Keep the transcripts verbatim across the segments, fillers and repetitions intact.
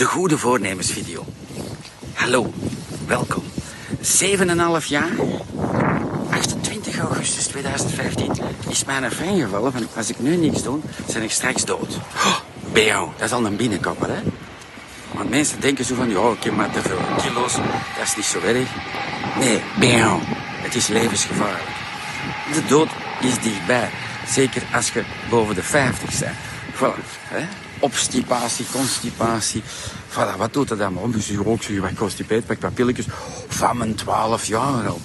de goede voornemens video. Hallo, welkom. zeven en een half jaar, achtentwintig augustus tweeduizend vijftien, is mij een fijn gevallen van als ik nu niks doe, ben ik straks dood. Oh, bij jou, dat is al een binnenkoppel, hè? Want mensen denken zo van, ja, ik heb maar te veel kilo's, dat is niet zo erg. Nee, bij jou, het is levensgevaarlijk. De dood is dichtbij, zeker als je boven de vijftig bent. Voilà, hè? Obstipatie, constipatie. Voilà, wat doet dat allemaal? Dus je rookt, je wat constipeert, pak wat pilletjes. Van mijn twaalf jaar al.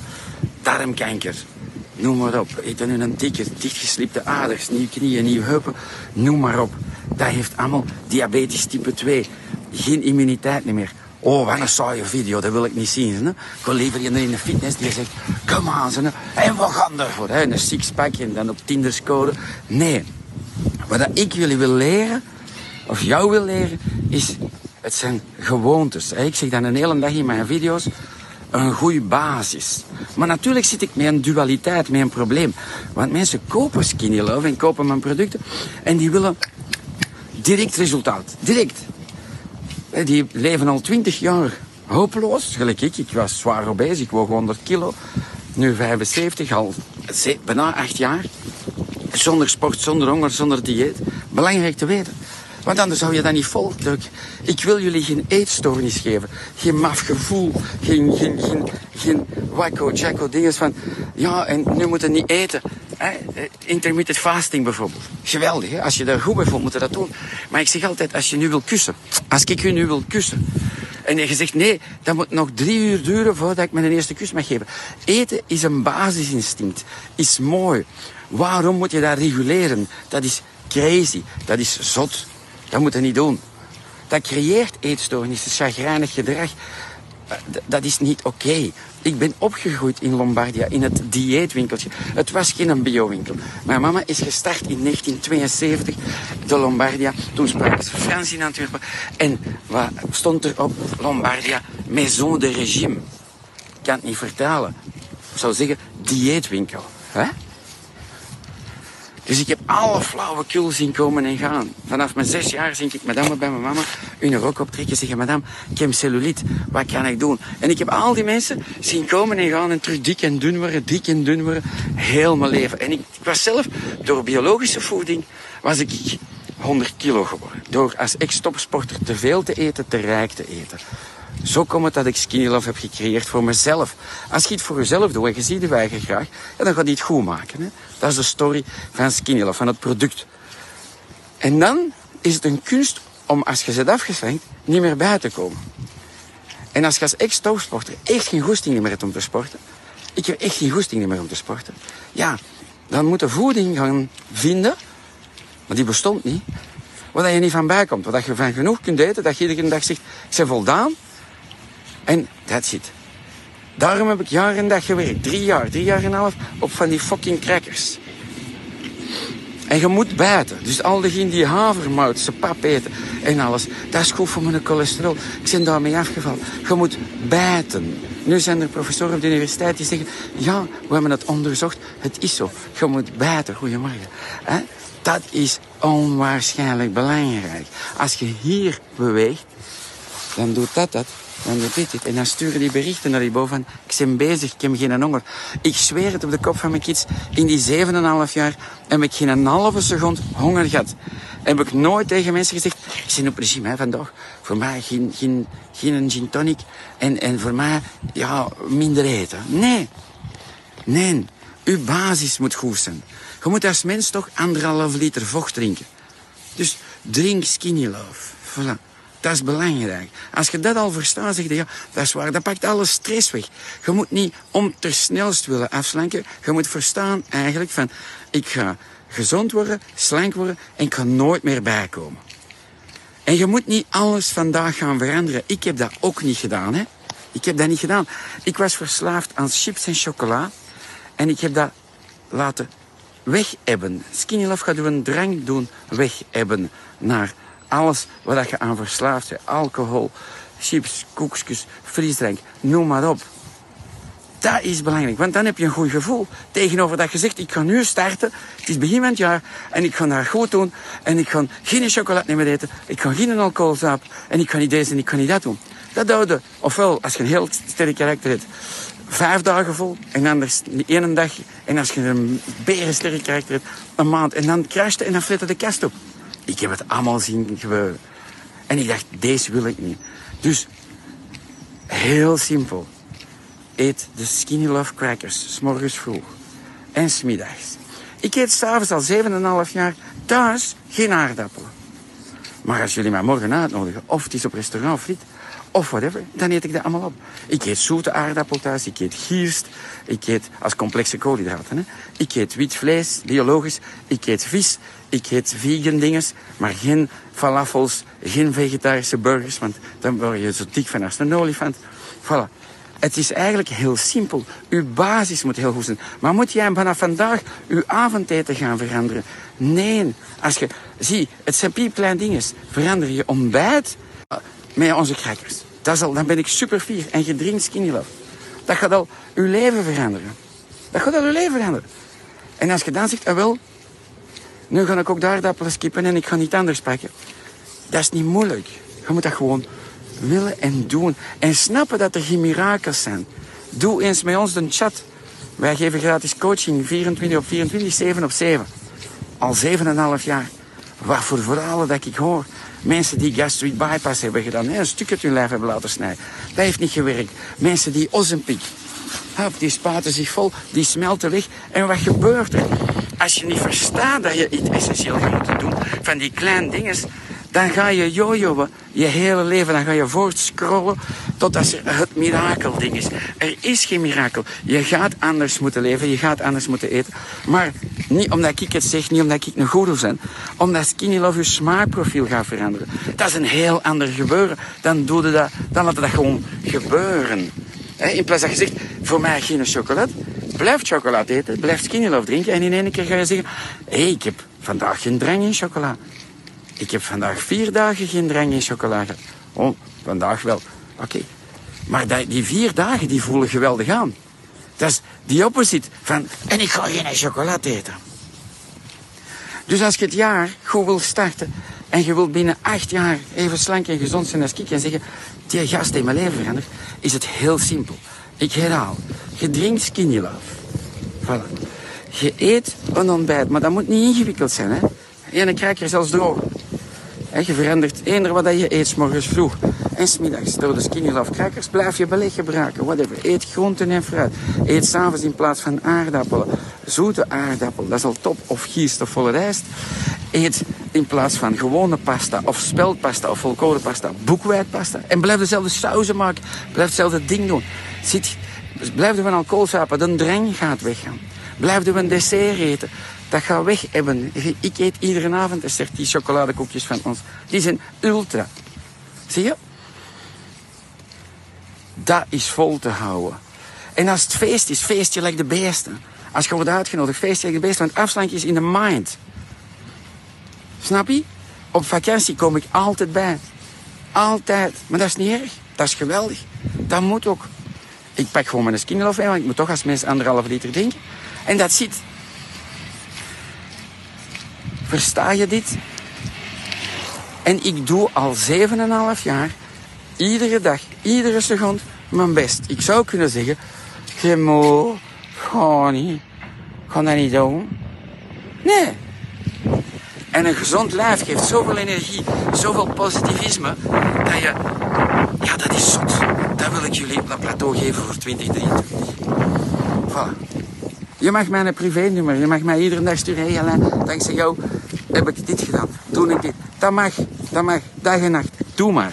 Darmkanker. Noem maar op. Ik ben nu een dikker, dichtgeslipte aders, nieuwe knieën, nieuwe heupen. Noem maar op. Dat heeft allemaal diabetes type twee. Geen immuniteit meer. Oh, wat een saaie video, dat wil ik niet zien. Hè? Ik wil liever je in de fitness die zegt, kom aan, hè? En we gaan daarvoor. Hè? Een sixpack en dan op Tinder scoren. Nee. Wat ik jullie wil leren, of jou wil leren, is... Het zijn gewoontes. Ik zeg dat een hele dag in mijn video's. Een goede basis. Maar natuurlijk zit ik met een dualiteit, met een probleem. Want mensen kopen Skinny Love en kopen mijn producten. En die willen direct resultaat. Direct. Die leven al twintig jaar hopeloos. Gelijk ik. Ik was zwaar obese. Ik woog honderd kilo. Nu vijfenzeventig. Al bijna acht jaar. Zonder sport, zonder honger, zonder dieet. Belangrijk te weten. Want anders zou je dat niet volgen. Ik wil jullie geen eetstoornis geven. Geen maf gevoel. Geen, geen, geen, geen wacko, jacko dinges van... Ja, en nu moeten we niet eten. Hè? Intermittent fasting bijvoorbeeld. Geweldig, hè? Als je daar goed bij voelt, moet je dat doen. Maar ik zeg altijd, als je nu wil kussen... Als ik je nu wil kussen... En je zegt, nee, dat moet nog drie uur duren voordat ik mijn eerste kus mag geven. Eten is een basisinstinct. Is mooi. Waarom moet je dat reguleren? Dat is crazy. Dat is zot. Dat moet je niet doen. Dat creëert eetstoornissen, chagrijnig gedrag. Dat is niet oké. Okay. Ik ben opgegroeid in Lombardia, in het dieetwinkeltje. Het was geen bio-winkel. Mijn mama is gestart in negentien tweeënzeventig, de Lombardia. Toen sprak ze Frans in Antwerpen. En wat stond er op Lombardia? Maison de régime. Ik kan het niet vertalen. Ik zou zeggen, dieetwinkel. Hè? Dus ik heb alle flauwekul zien komen en gaan. Vanaf mijn zes jaar zink ik madame bij mijn mama hun rok optrekken. Zeggen, madame, ik heb celluliet. Wat kan ik doen? En ik heb al die mensen zien komen en gaan en terug dik en dun worden, dik en dun worden. Heel mijn leven. En ik, ik was zelf, door biologische voeding, was ik honderd kilo geworden. Door als ex-topsporter te veel te eten, te rijk te eten. Zo komt het dat ik Skinny Love heb gecreëerd voor mezelf. Als je het voor jezelf doet en je ziet je eigen graag, ja, dan gaat je het goed maken. Hè? Dat is de story van Skinny Love, van het product. En dan is het een kunst om, als je zit afgeschenkt, niet meer bij te komen. En als je als ex-topsporter echt geen goesting meer hebt om te sporten, ik heb echt geen goesting meer om te sporten, ja, dan moet je voeding gaan vinden, maar die bestond niet, waar je niet van bijkomt, waar je van genoeg kunt eten, dat je iedere dag zegt, ik ben voldaan. En that's it. Daarom heb ik jaar en dag gewerkt. Drie jaar, drie jaar en een half op van die fucking crackers. En je moet bijten. Dus al diegenen die havermout, ze pap eten en alles. Dat is goed voor mijn cholesterol. Ik ben daarmee afgevallen. Je moet bijten. Nu zijn er professoren op de universiteit die zeggen... Ja, we hebben het onderzocht. Het is zo. Je moet bijten. Goedemorgen. He? Dat is onwaarschijnlijk belangrijk. Als je hier beweegt, dan doet dat dat. Dan doet dit, dit. En dan sturen die berichten naar die boven. Ik ben bezig, ik heb geen honger. Ik zweer het op de kop van mijn kids. In die zeven en een half jaar heb ik geen halve seconde honger gehad. Heb ik nooit tegen mensen gezegd... Ik ben op regime hè, vandaag. Voor mij geen, geen, geen gin tonic. En, en voor mij, ja, minder eten. Nee. Nee. Uw basis moet goed zijn. Je moet als mens toch anderhalf liter vocht drinken. Dus drink Skinny Love. Voilà. Dat is belangrijk. Als je dat al verstaat, zeg je, ja, dat is waar. Dat pakt alle stress weg. Je moet niet om te snelst willen afslanken. Je moet verstaan eigenlijk van, ik ga gezond worden, slank worden en ik ga nooit meer bijkomen. En je moet niet alles vandaag gaan veranderen. Ik heb dat ook niet gedaan, hè. Ik heb dat niet gedaan. Ik was verslaafd aan chips en chocola. En ik heb dat laten weghebben. Skinny Love gaat een drang doen weghebben naar... Alles wat je aan verslaafd bent. Alcohol, chips, koekjes, frisdrank, noem maar op. Dat is belangrijk, want dan heb je een goed gevoel. Tegenover dat je zegt, ik ga nu starten, het is begin van het jaar, en ik ga dat goed doen, en ik ga geen chocolade meer eten, ik ga geen alcoholsap, en ik ga niet deze en ik ga niet dat doen. Dat houden. Ofwel, als je een heel sterk karakter hebt, vijf dagen vol, en anders één dag, en als je een berensterk karakter hebt, een maand, en dan crasht en dan flittert de kast op. Ik heb het allemaal zien gebeuren. En ik dacht, deze wil ik niet. Dus, heel simpel. Eet de Skinny Love crackers, 's morgens vroeg en 's middags. Ik eet s'avonds al zeven en een half jaar thuis geen aardappelen. Maar als jullie mij morgen uitnodigen, of het is op restaurant of friet, of whatever, dan eet ik dat allemaal op. Ik eet zoete aardappel thuis, ik eet gierst, ik eet als complexe koolhydraten. Hè? Ik eet wit vlees, biologisch, ik eet vis, ik eet vegan dinges, maar geen falafels, geen vegetarische burgers, want dan word je zo dik van als een olifant. Voilà. Het is eigenlijk heel simpel. Uw basis moet heel goed zijn. Maar moet jij vanaf vandaag uw avondeten gaan veranderen? Nee. Als je, zie, het zijn piepklein dinges. Verander je ontbijt met onze crackers. Dat is al, dan ben ik super fier. En je drinkt Skinny Love. Dat gaat al uw leven veranderen. Dat gaat al uw leven veranderen. En als je dan zegt, ah wel, nu ga ik ook de aardappelen skippen en ik ga niet anders pakken. Dat is niet moeilijk. Je moet dat gewoon willen en doen. En snappen dat er geen mirakels zijn. Doe eens met ons de chat. Wij geven gratis coaching vierentwintig op vierentwintig, zeven op zeven. Al zeven en een half jaar. Wat voor verhalen dat ik hoor. Mensen die gastric bypass hebben gedaan. Een stuk uit hun lijf hebben laten snijden. Dat heeft niet gewerkt. Mensen die Ozempic. Die spaten zich vol. Die smelten weg. En wat gebeurt er? Als je niet verstaat dat je iets essentieel gaat moeten doen. Van die kleine dingen. Dan ga je jojoen je hele leven. Dan ga je voortscrollen totdat er het mirakelding is. Er is geen mirakel. Je gaat anders moeten leven. Je gaat anders moeten eten. Maar niet omdat ik het zeg. Niet omdat ik een goeroe ben. Omdat Skinny Love je smaakprofiel gaat veranderen. Dat is een heel ander gebeuren. Dan, doe je dat, dan laat je dat gewoon gebeuren. In plaats dat je zegt, voor mij geen chocolade. Blijf chocolade eten. Blijf Skinny Love drinken. En in één keer ga je zeggen, hé, hey, ik heb vandaag geen drang in chocolade. Ik heb vandaag vier dagen geen drang in chocolade. Oh, vandaag wel. Oké. Okay. Maar die vier dagen, die voelen geweldig aan. Dat is die opposite van, en ik ga geen chocolade eten. Dus als je het jaar goed wil starten, en je wilt binnen acht jaar even slank en gezond zijn als ik, en zeggen, die gast in mijn leven verandert, is het heel simpel. Ik herhaal, je drinkt Skinny Love. Voilà. Je eet een ontbijt, maar dat moet niet ingewikkeld zijn, hè. Ene cracker zelfs droog. He, je verandert eender wat je eet, 's morgens vroeg en 's middags. Door de Skinny Love crackers blijf je beleg gebruiken, whatever. Eet groenten en fruit. Eet 's avonds in plaats van aardappelen. Zoete aardappel, dat is al top. Of gist of volle rijst. Eet in plaats van gewone pasta of speldpasta of volkorenpasta, boekwijdpasta. En blijf dezelfde sauzen maken, blijf hetzelfde ding doen. Zit, blijf er van alcohol zuipen, de drang gaat weggaan. Blijf er een dessert eten. Dat gaat weg hebben. Ik eet iedere avond, en zegt die chocoladekoekjes van ons. Die zijn ultra. Zie je? Dat is vol te houden. En als het feest is, feest je lijkt de beesten. Als je wordt uitgenodigd, feest je lijkt de beesten. Want afslanken is in de mind. Snap je? Op vakantie kom ik altijd bij. Altijd. Maar dat is niet erg. Dat is geweldig. Dat moet ook. Ik pak gewoon mijn Skinny Love in, want ik moet toch als mens anderhalve liter drinken. En dat zit. Versta je dit? En ik doe al zeven en een half jaar, iedere dag, iedere seconde, mijn best. Ik zou kunnen zeggen, je moet gewoon niet, kan dat niet doen. Nee. En een gezond lijf geeft zoveel energie, zoveel positivisme, dat je, ja, dat is zot. Dat wil ik jullie op dat plateau geven voor twintig drieëntwintig. Voilà. Je mag mij een privé-nummer, je mag mij iedere dag sturen. Hé Alain, dankzij jou heb ik dit gedaan. Toen ik dit. Dat mag, dat mag, dag en nacht. Doe maar.